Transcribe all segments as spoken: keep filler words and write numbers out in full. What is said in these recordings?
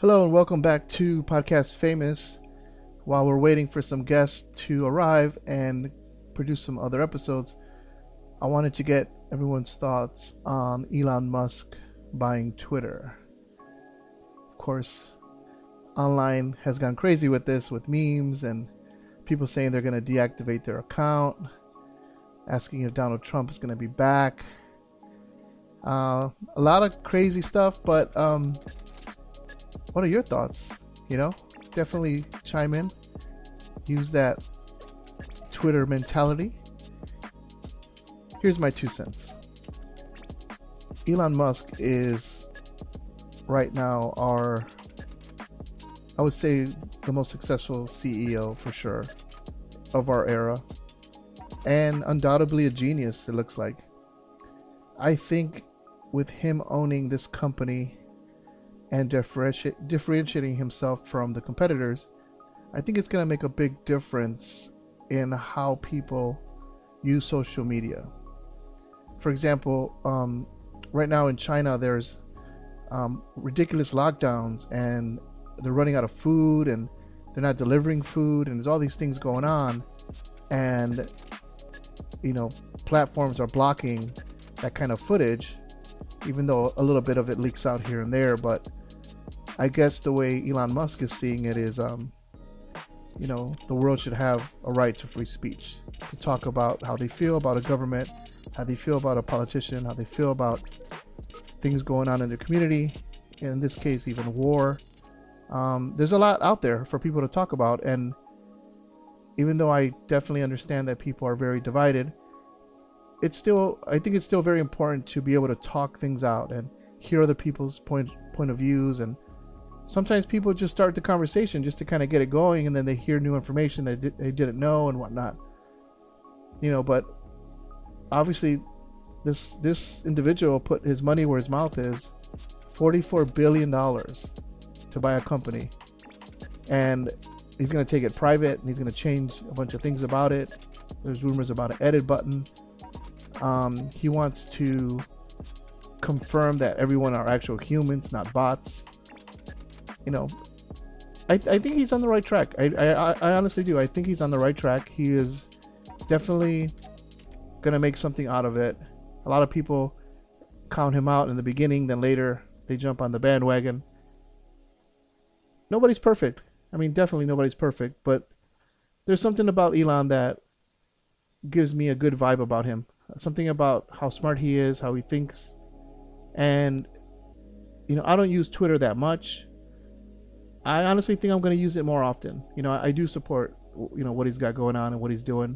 Hello and welcome back to Podcast Famous. While we're waiting for some guests to arrive and produce some other episodes, I wanted to get everyone's thoughts on Elon Musk buying Twitter. Of course, online has gone crazy with this, with memes and people saying they're going to deactivate their account, asking if Donald Trump is going to be back. Uh, a lot of crazy stuff, but um, what are your thoughts? You know, definitely chime in. Use that Twitter mentality. Here's my two cents. Elon Musk is right now our, I would say, the most successful C E O for sure of our era, and undoubtedly a genius, it looks like. I think with him owning this company and differenti- differentiating himself from the competitors, I think it's going to make a big difference in how people use social media. For example, um, right now in China, there's um, ridiculous lockdowns and they're running out of food and they're not delivering food and there's all these things going on, and you know, platforms are blocking that kind of footage, even though a little bit of it leaks out here and there. But I guess the way Elon Musk is seeing it is, um, you know, the world should have a right to free speech, to talk about how they feel about a government, how they feel about a politician, how they feel about things going on in their community, and in this case, even war. Um, there's a lot out there for people to talk about. And even though I definitely understand that people are very divided, it's still, I think it's still very important to be able to talk things out and hear other people's point point of views. And sometimes people just start the conversation just to kind of get it going, and then they hear new information that they didn't know and whatnot. You know, but obviously this this individual put his money where his mouth is, forty-four billion dollars to buy a company, and he's going to take it private, and he's going to change a bunch of things about it. There's rumors about an edit button. Um, he wants to confirm that everyone are actual humans, not bots. You know, I, I think he's on the right track. I, I, I honestly do. I think he's on the right track. He is definitely going to make something out of it. A lot of people count him out in the beginning, then later they jump on the bandwagon. Nobody's perfect. I mean, definitely nobody's perfect, but there's something about Elon that gives me a good vibe about him. Something about how smart he is, how he thinks. And, you know, I don't use Twitter that much. I honestly think I'm going to use it more often. You know, I do support, you know, what he's got going on and what he's doing.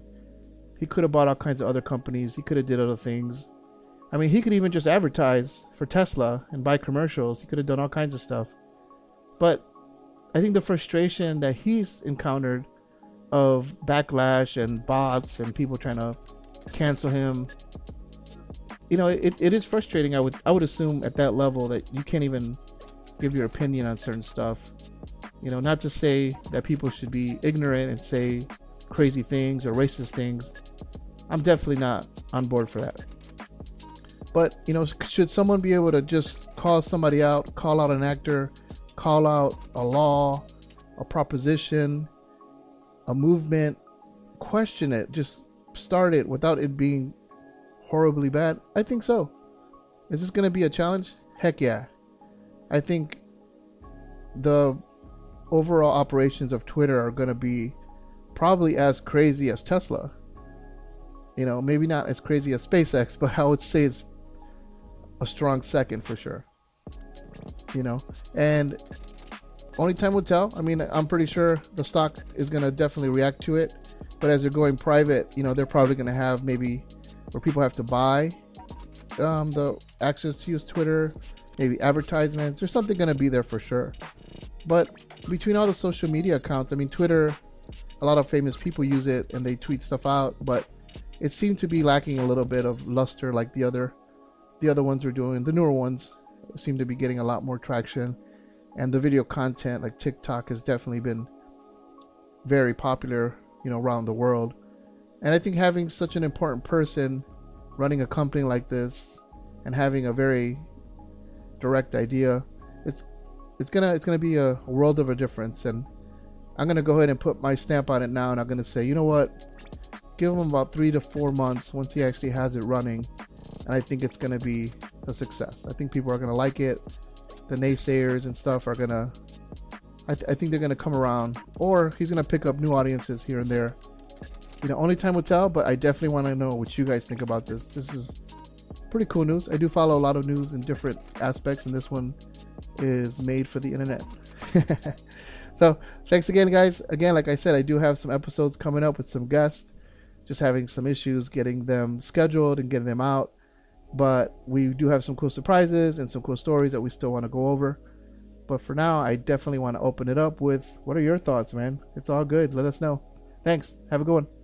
He could have bought all kinds of other companies. He could have did other things. I mean, he could even just advertise for Tesla and buy commercials. He could have done all kinds of stuff. But I think the frustration that he's encountered of backlash and bots and people trying to cancel him, you know, it, it is frustrating. I would I would assume at that level that you can't even give your opinion on certain stuff. You know, not to say that people should be ignorant and say crazy things or racist things. I'm definitely not on board for that. But, you know, should someone be able to just call somebody out, call out an actor, call out a law, a proposition, a movement, question it, just start it without it being horribly bad? I think so. Is this going to be a challenge? Heck yeah. I think the overall operations of Twitter are going to be probably as crazy as Tesla. You know, maybe not as crazy as SpaceX, but I would say it's a strong second for sure. You know, and only time will tell. I mean, I'm pretty sure the stock is going to definitely react to it. But as they're going private, you know, they're probably going to have maybe where people have to buy um, the access to use Twitter, maybe advertisements. There's something going to be there for sure. But between all the social media accounts, I mean, Twitter, a lot of famous people use it and they tweet stuff out, but it seemed to be lacking a little bit of luster like the other, the other ones were doing. The newer ones seem to be getting a lot more traction. And the video content like TikTok has definitely been very popular, you know, around the world. And I think having such an important person running a company like this and having a very direct idea, it's it's gonna it's gonna be a world of a difference. And I'm gonna go ahead and put my stamp on it now, and I'm gonna say, you know what, give him about three to four months once he actually has it running, and I think it's gonna be a success. I think people are gonna like it. The naysayers and stuff are gonna, I, th- I think they're gonna come around, or he's gonna pick up new audiences here and there. You know, only time will tell, but I definitely want to know what you guys think about this. This is pretty cool news. I do follow a lot of news in different aspects, and this one is made for the internet. So thanks again, guys. Again, like I said, I do have some episodes coming up with some guests. Just having some issues getting them scheduled and getting them out. But we do have some cool surprises and some cool stories that we still want to go over. But for now, I definitely want to open it up with, what are your thoughts, man? It's all good. Let us know. Thanks. Have a good one.